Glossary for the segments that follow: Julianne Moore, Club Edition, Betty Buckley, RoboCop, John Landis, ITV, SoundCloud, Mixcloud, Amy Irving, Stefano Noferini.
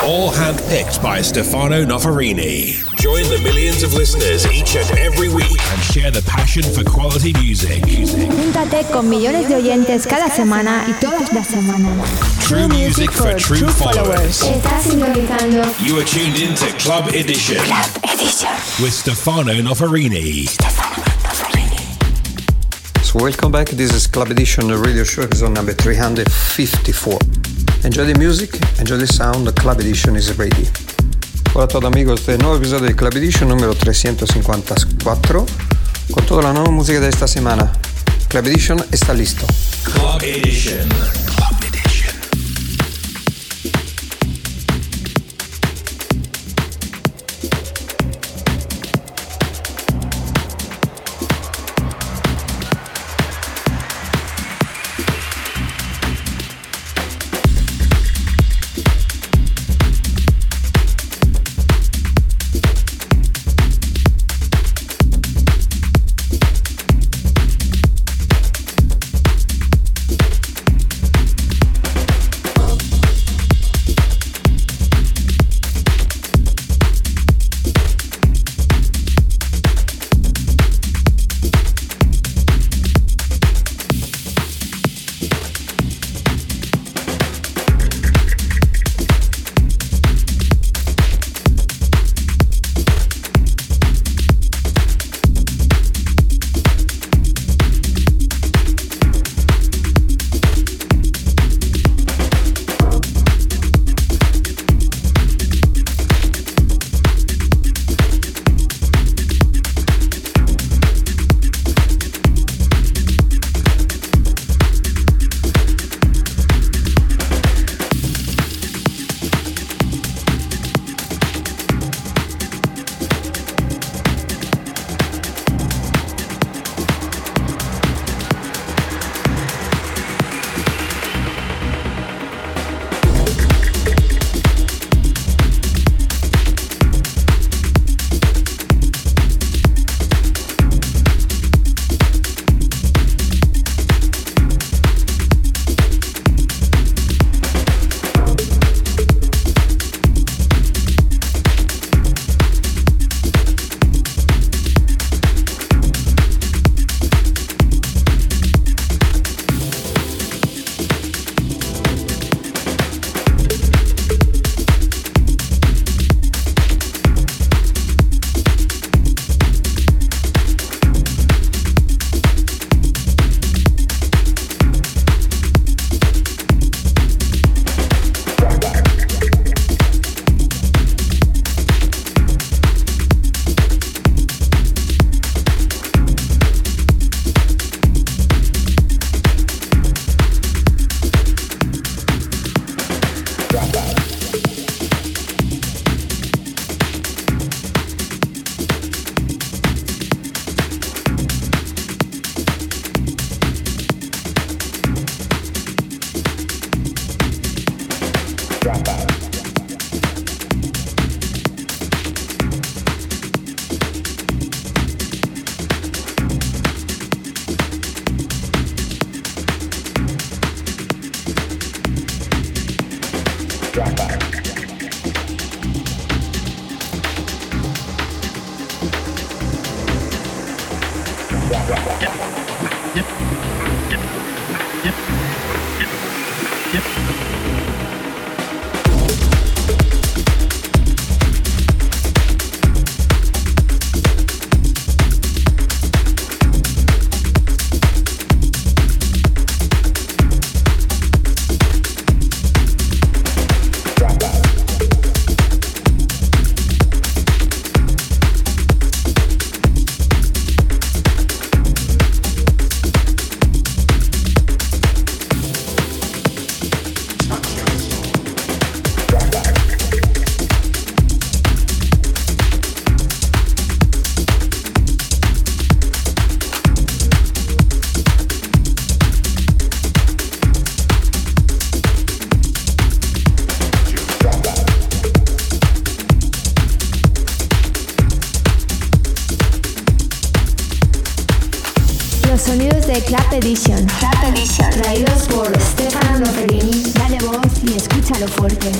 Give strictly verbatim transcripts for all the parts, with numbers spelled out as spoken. All handpicked by Stefano Noferini. Join the millions of listeners each and every week and share the passion for quality music. Júntate con millones de oyentes cada semana y todas las semanas. True music for true followers. Estás sintonizando. You are tuned into Club Edition. Club Edition. With Stefano Noferini. Stefano Noferini. So welcome back. This is Club Edition radio show episode number three fifty-four. Enjoy the music, enjoy the sound, the Club Edition is ready. Hola a todos amigos del nuevo episodio de Club Edition número trescientos cincuenta y cuatro con toda la nueva música de esta semana. Club Edition está listo. Club Edition. Club Edition. Sonidos de Club Edition. Club Edition. Traídos por Stefano Noferini. Dale voz y escúchalo fuerte.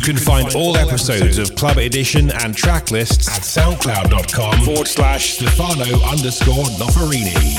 You can find all episodes of Club Edition and track lists at soundcloud.com forward slash Stefano underscore Noferini.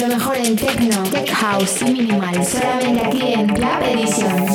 Lo mejor en techno, tech house y minimal, solamente aquí en Club Edition.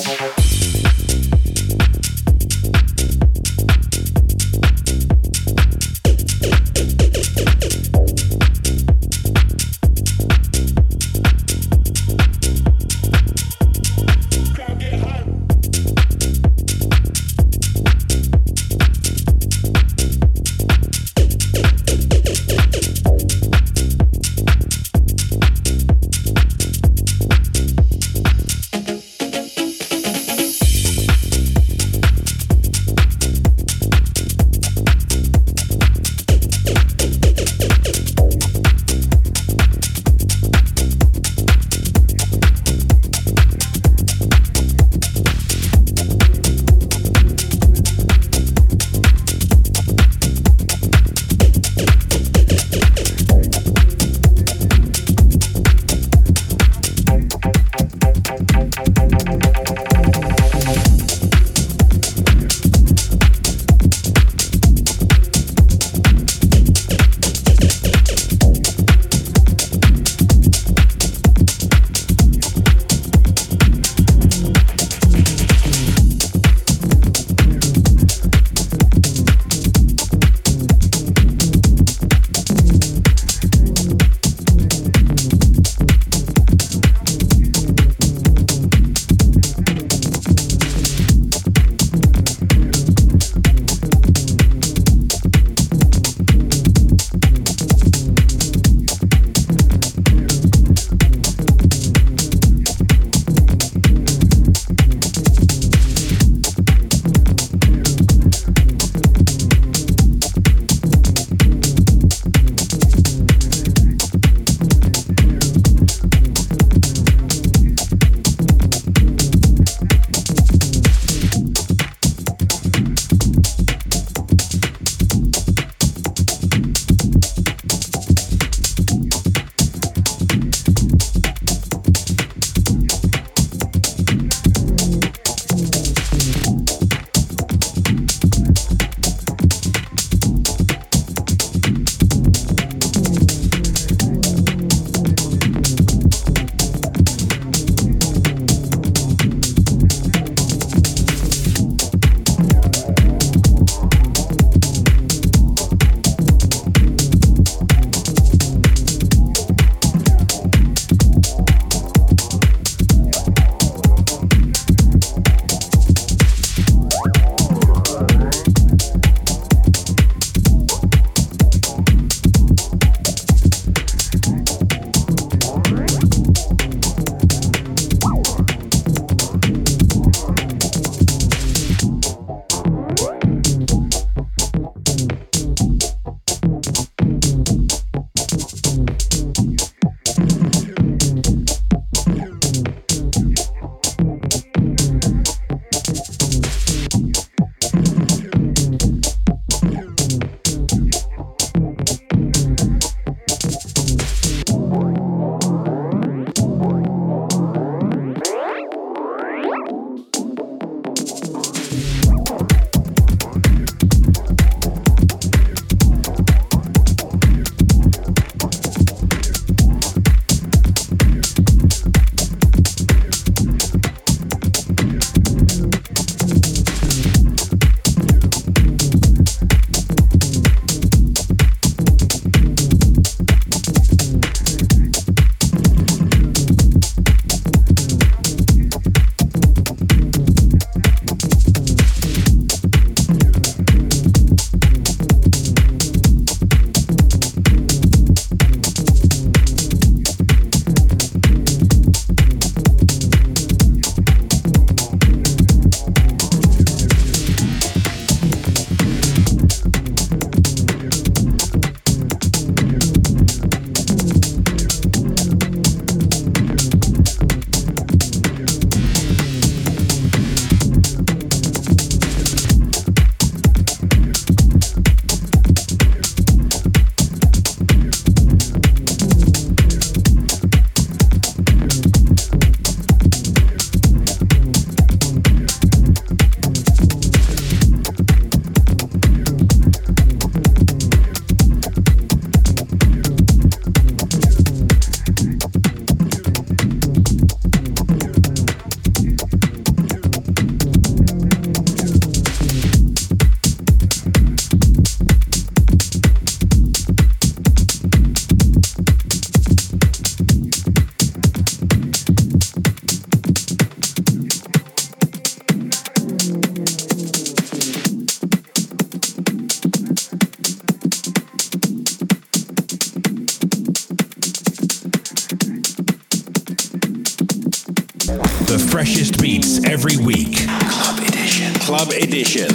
freshest beats every week. Club Edition. Club Edition.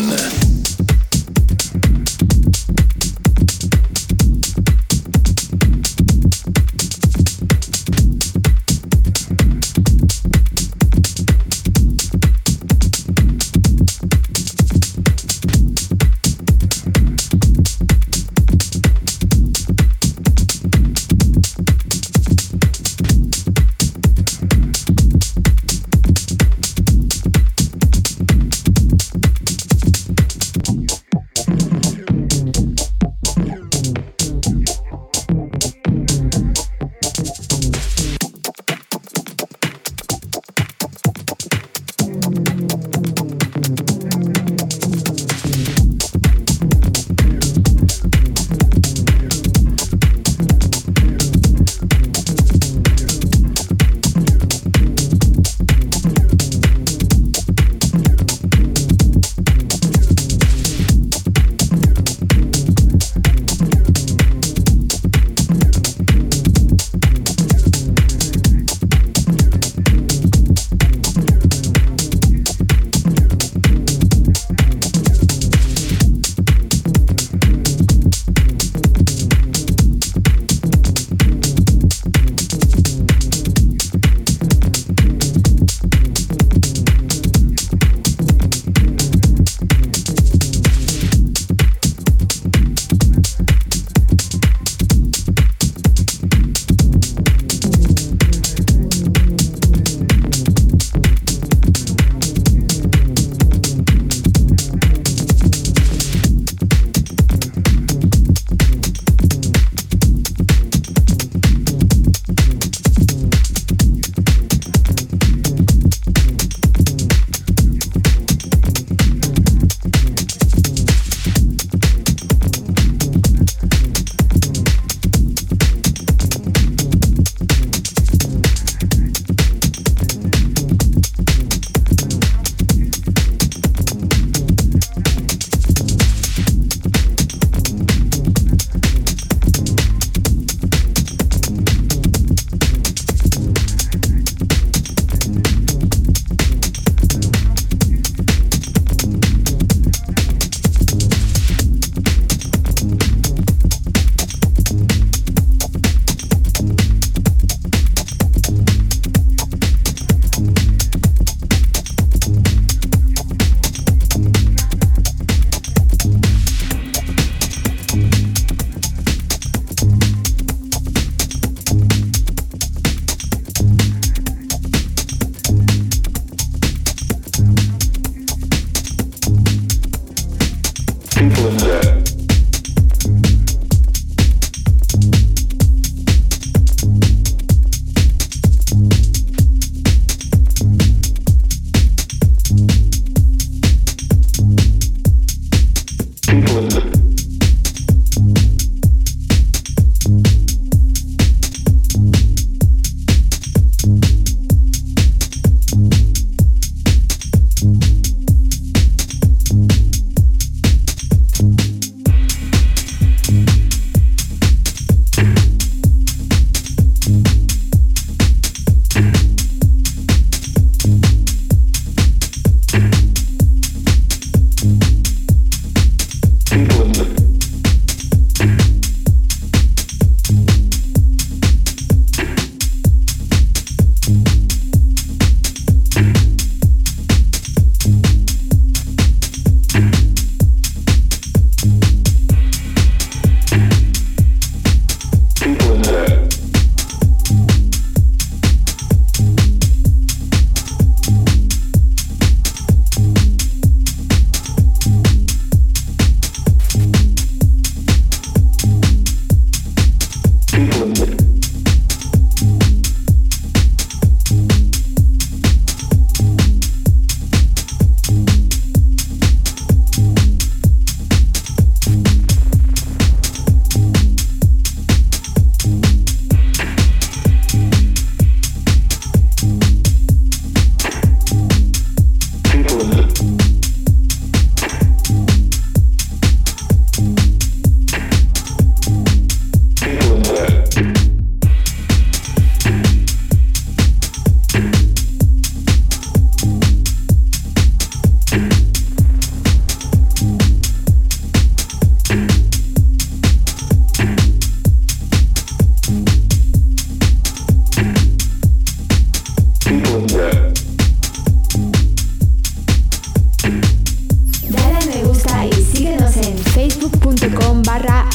We'll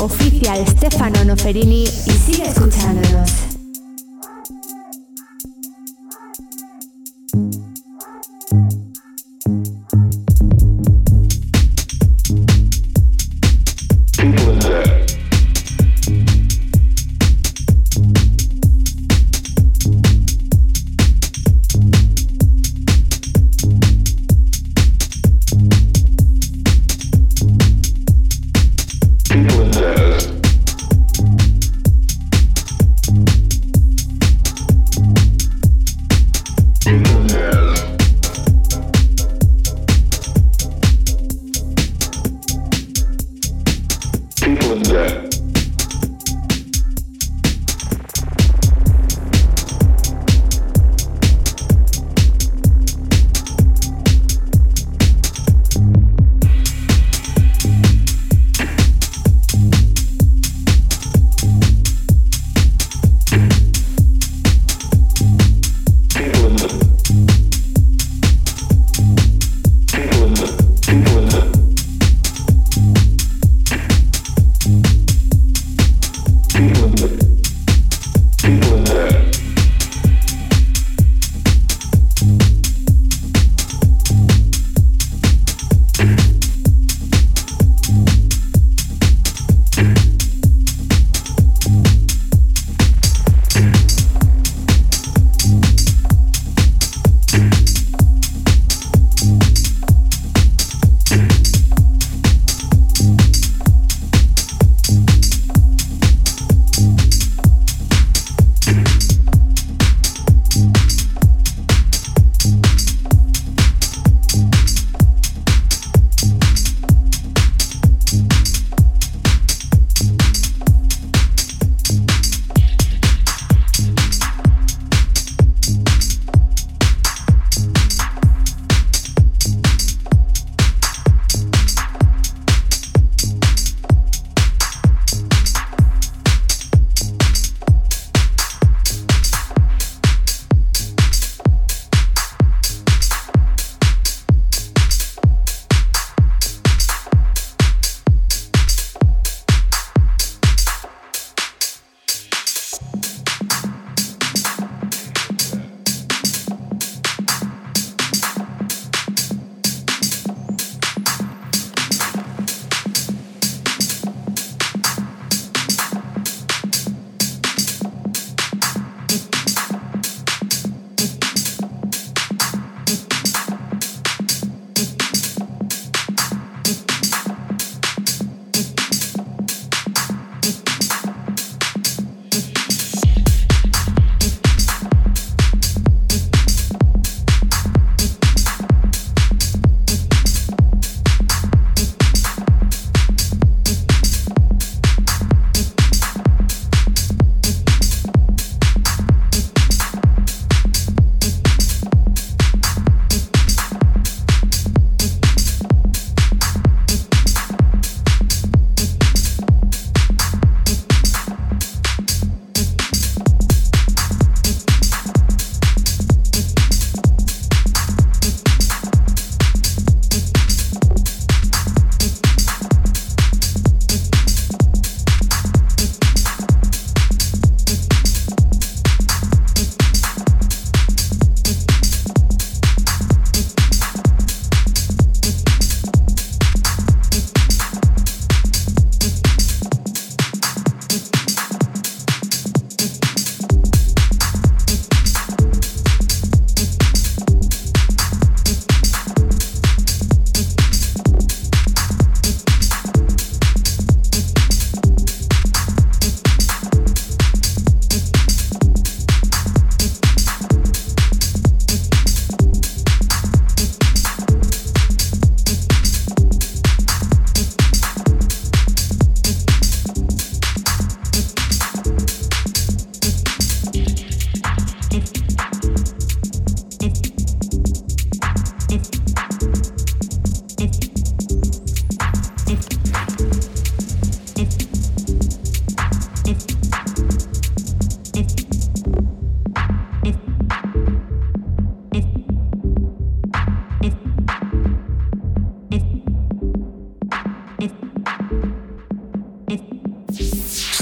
Oficial Stefano Noferini, y sigue escuchándonos.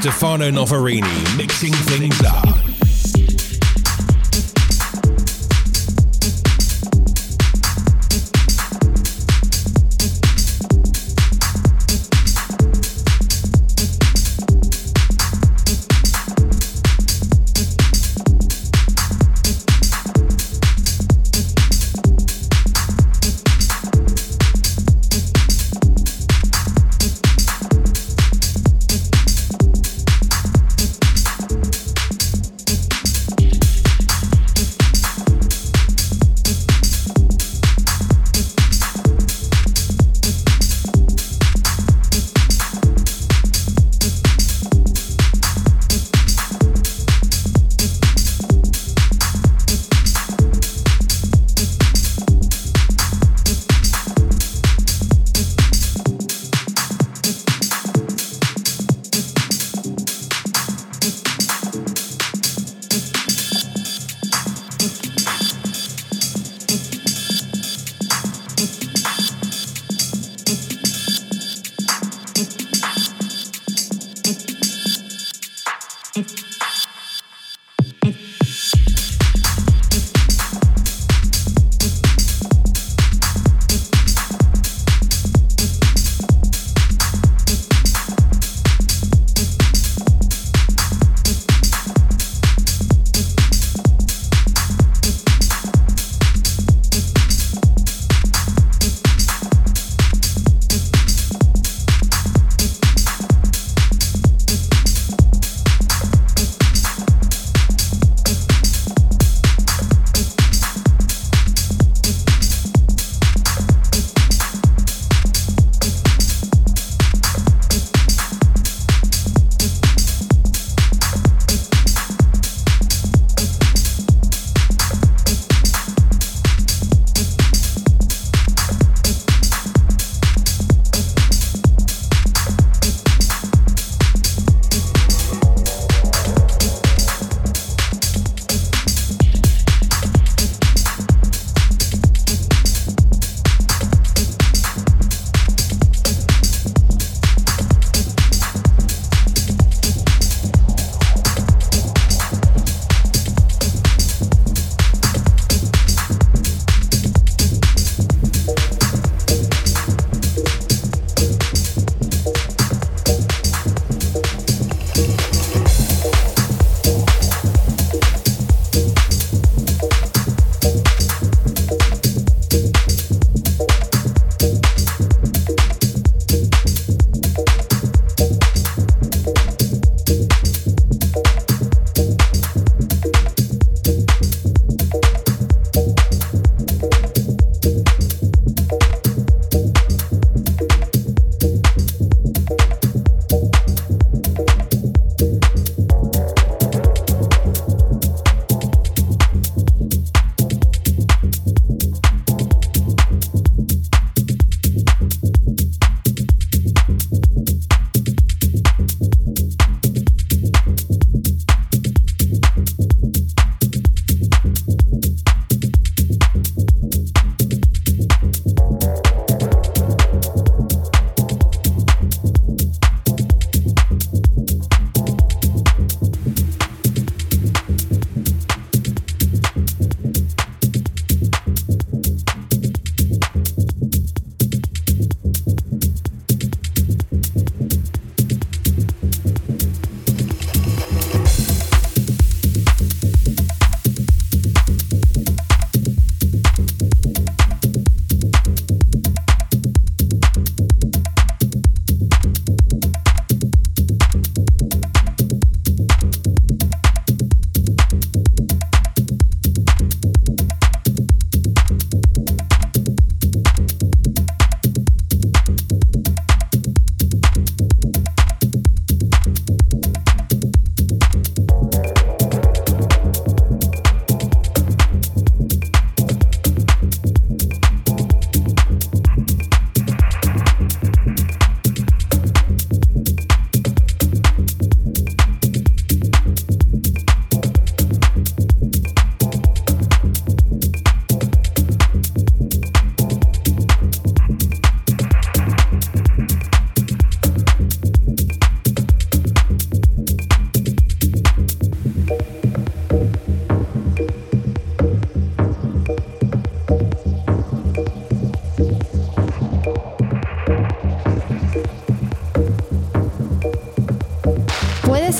Stefano Noferini mixing things up.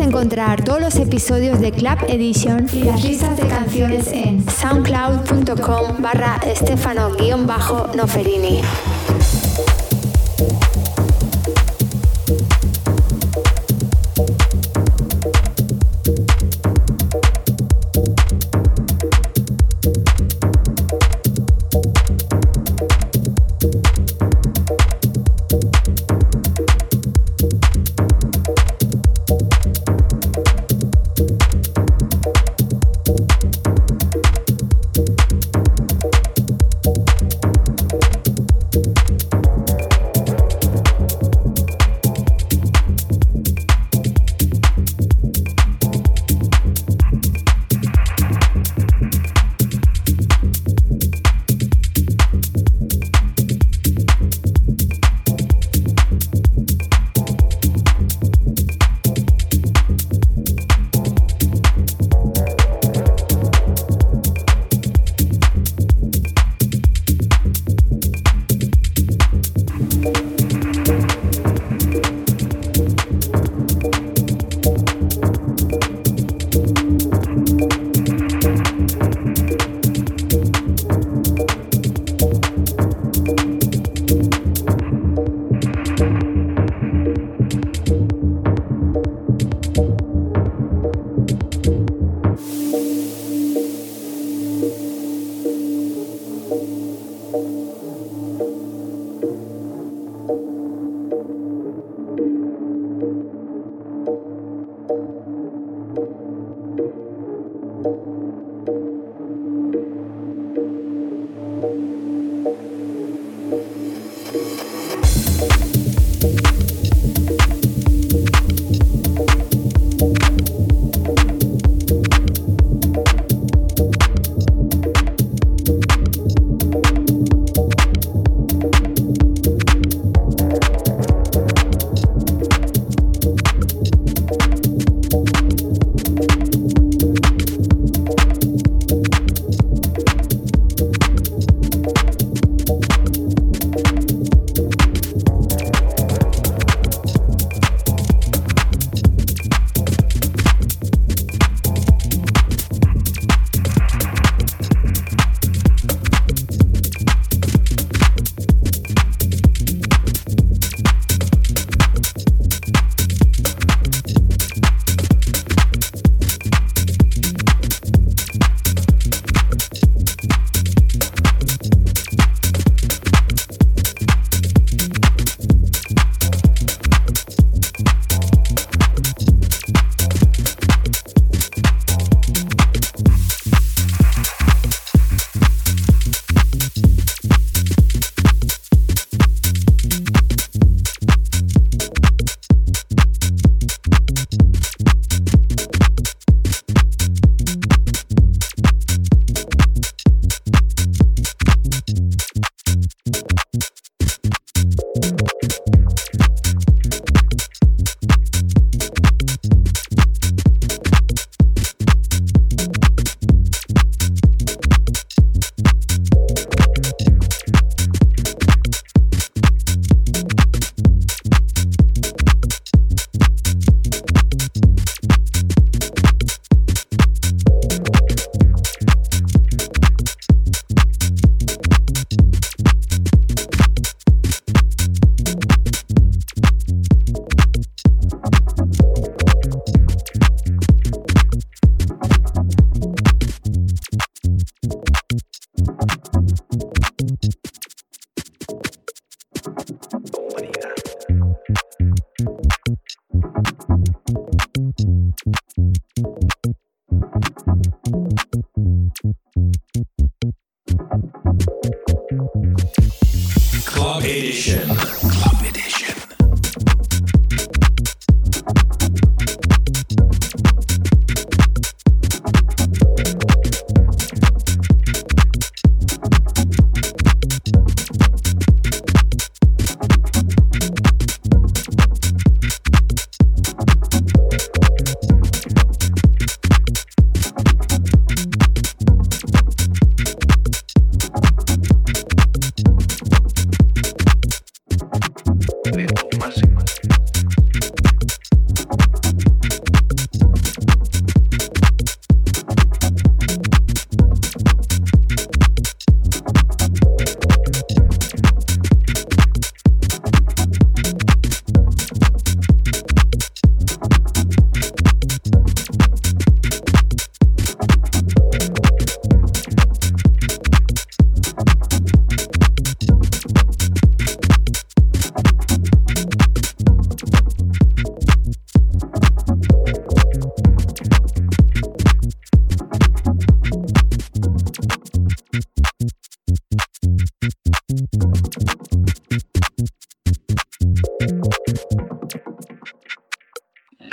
encontrar todos los episodios de Club Edition y las listas de canciones en soundcloud.com barra Stefano-Noferini.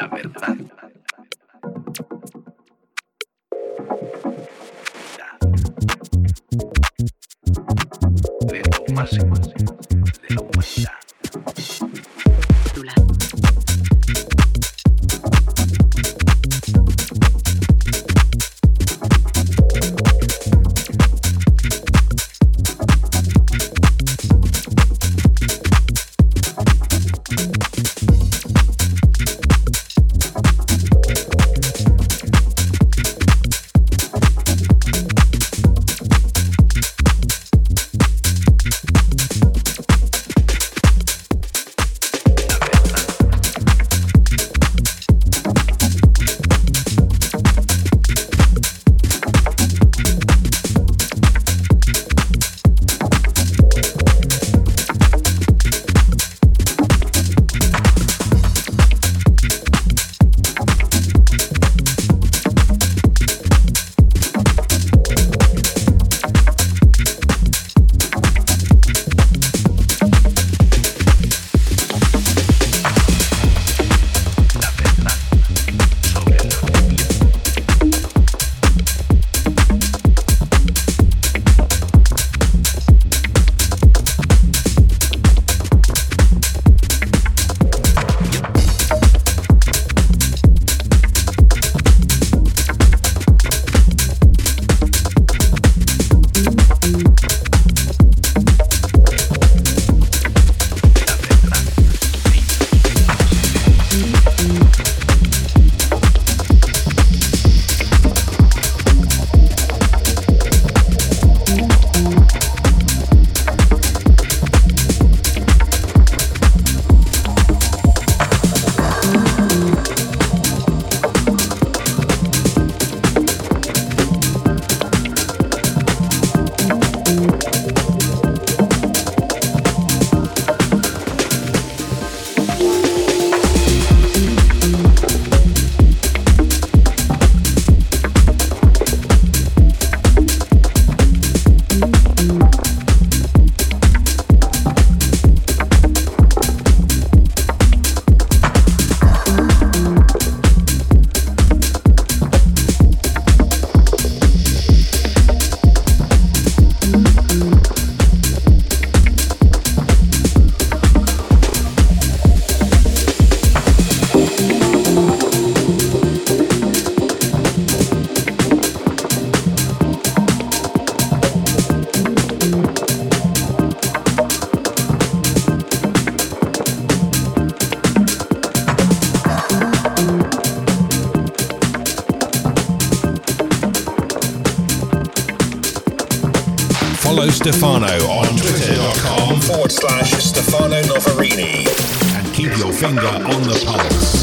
la verdad. De lo máximo, de la humanidad. Stefano on twitter.com forward slash Stefano Noferini and keep your finger on the pulse.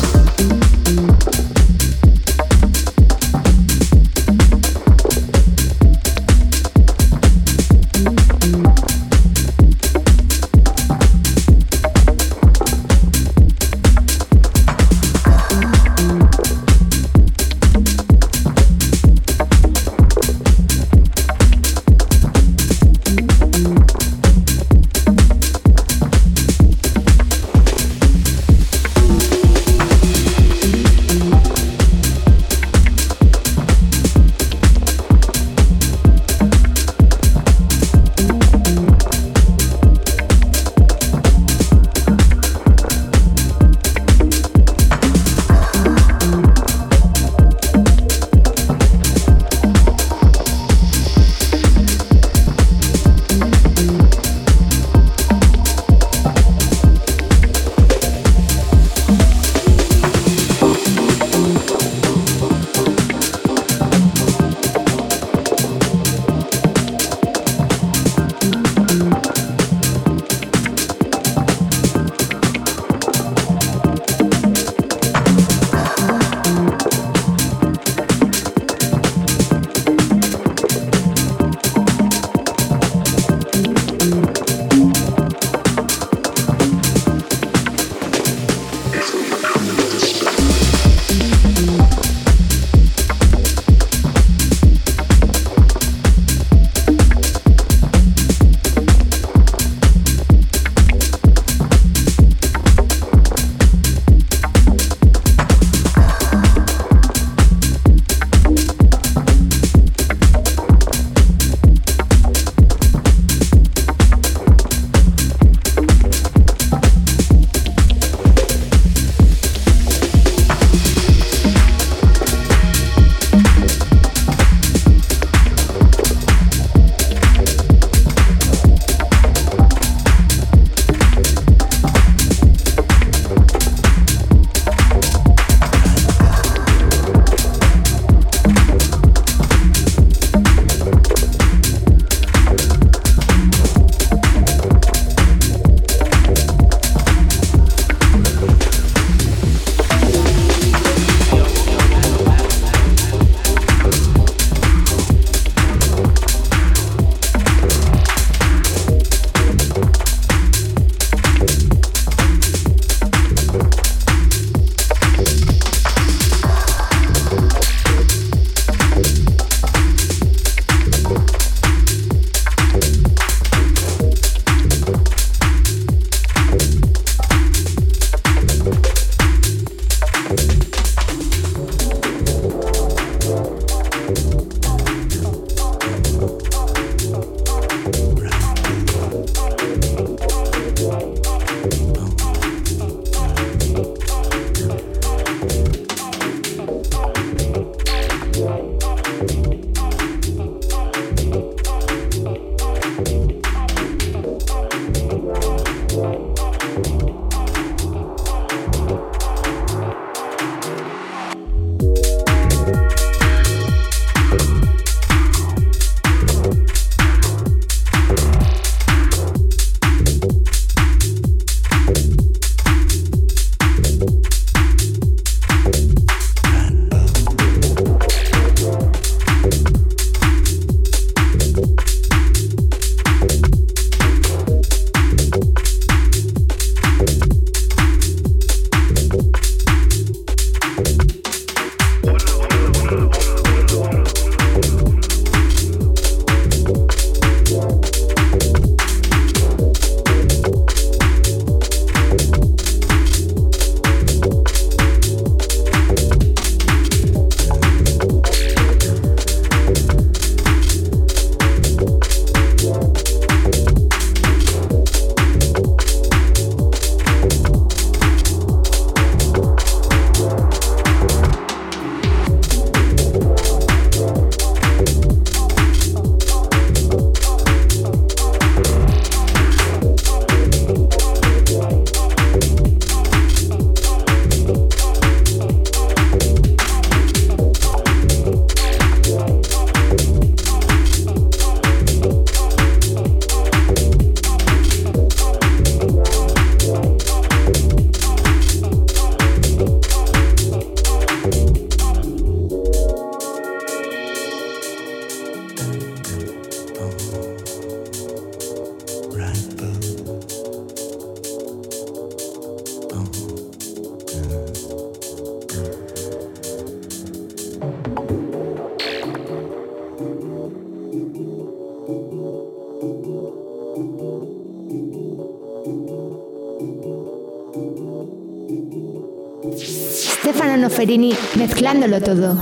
Stefano Noferini mezclándolo todo.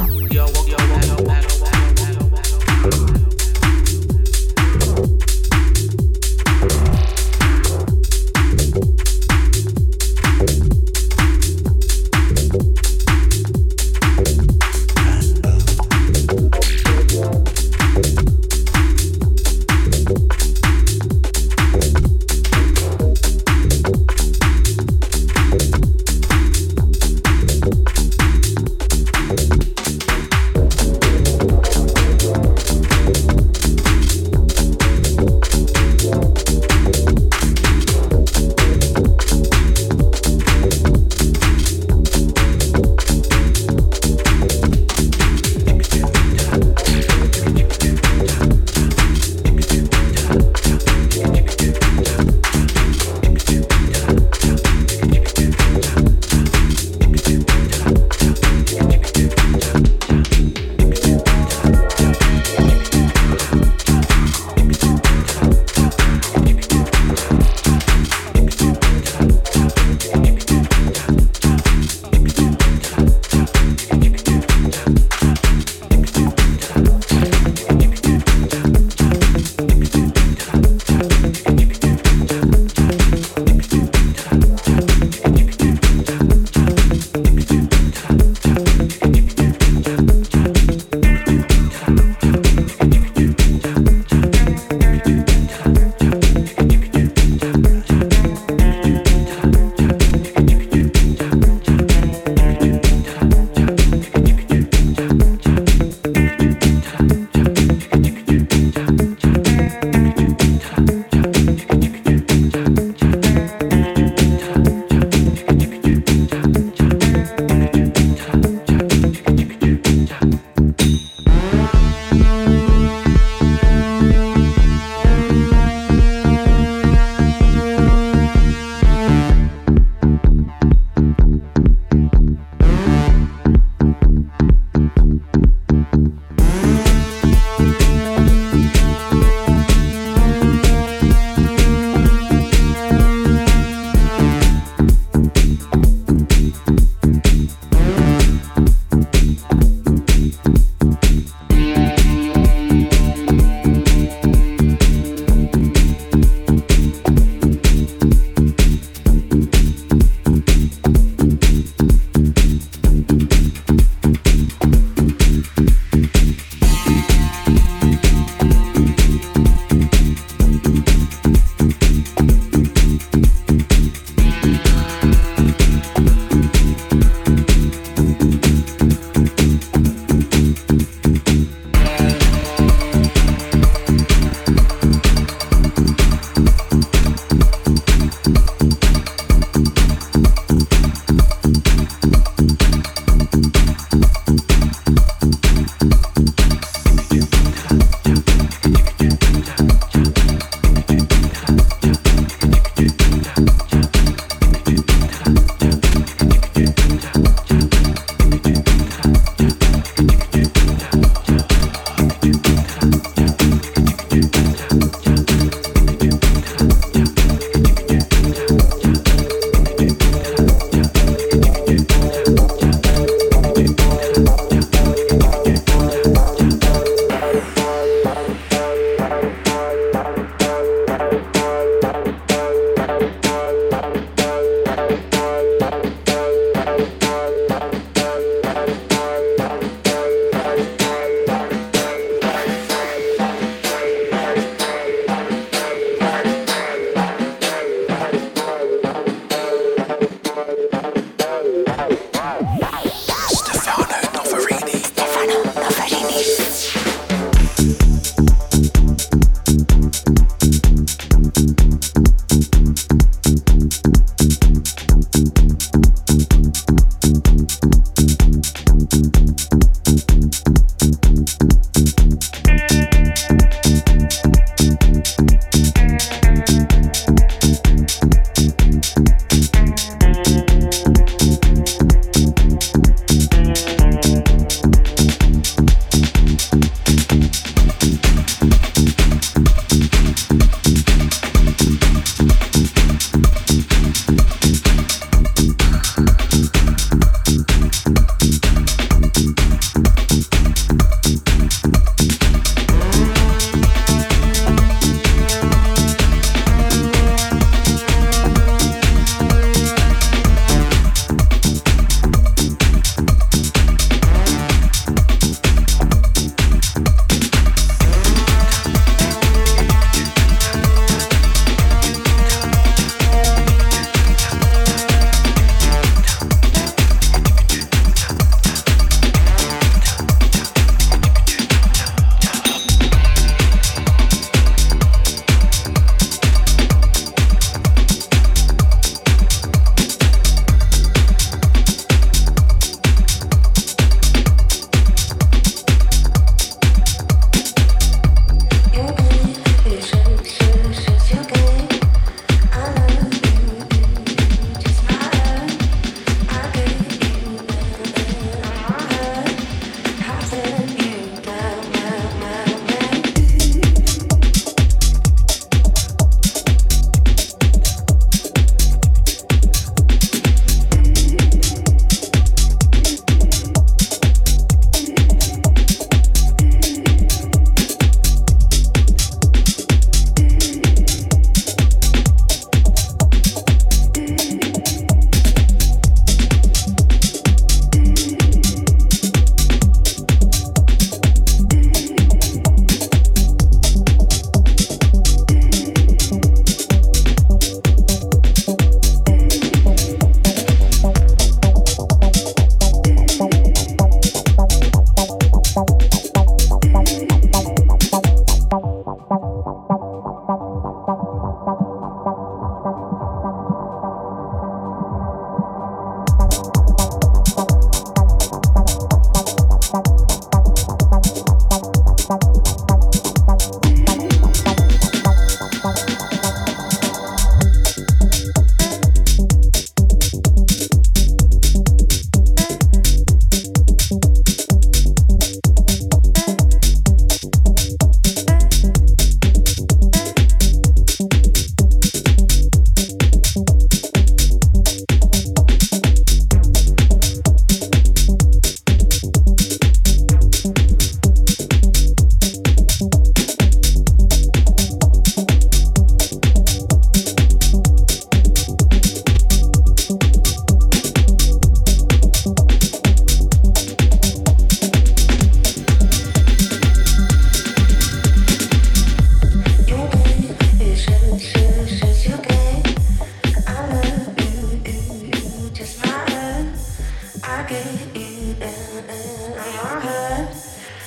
I get you down in your head,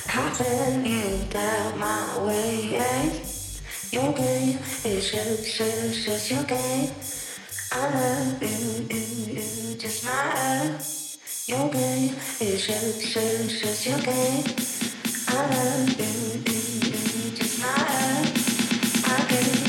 cutting you down my way. Yeah. Your game is just, just, just your game. I love you, you, you, just my head. Your game is just, just, just your game. I love you, you, you, just my head. I get.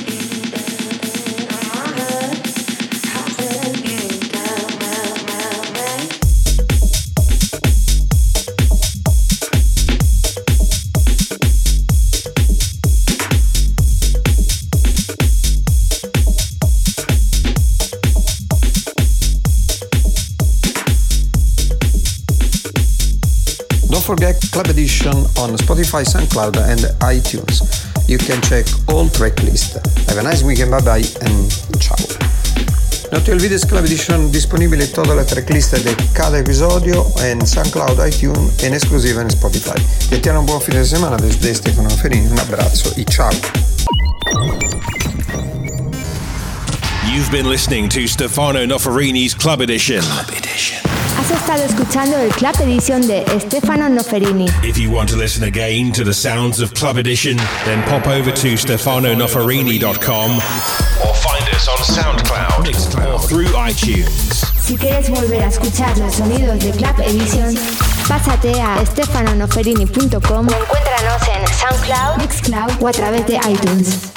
Don't forget Club Edition on Spotify, SoundCloud and iTunes. You can check all track list. Have a nice weekend, bye bye and ciao. Notte il video Club Edition disponibile tutta la tracklist di cada episodio in SoundCloud, iTunes e in esclusiva in Spotify. Ti auguro un buon fine settimana da Stefano Noferini, un abbraccio e ciao. You've been listening to Stefano Noferini's Club Edition. Club Edition. Has estado escuchando el Club Edition de Stefano Noferini. If you want to listen again to the sounds of Club Edition, then pop over to stefano noferini dot com or find us on SoundCloud or through iTunes. Si quieres volver a escuchar los sonidos de Club Edition, pásate a stefano noferini punto com o encuéntranos en SoundCloud, Mixcloud o a través de iTunes.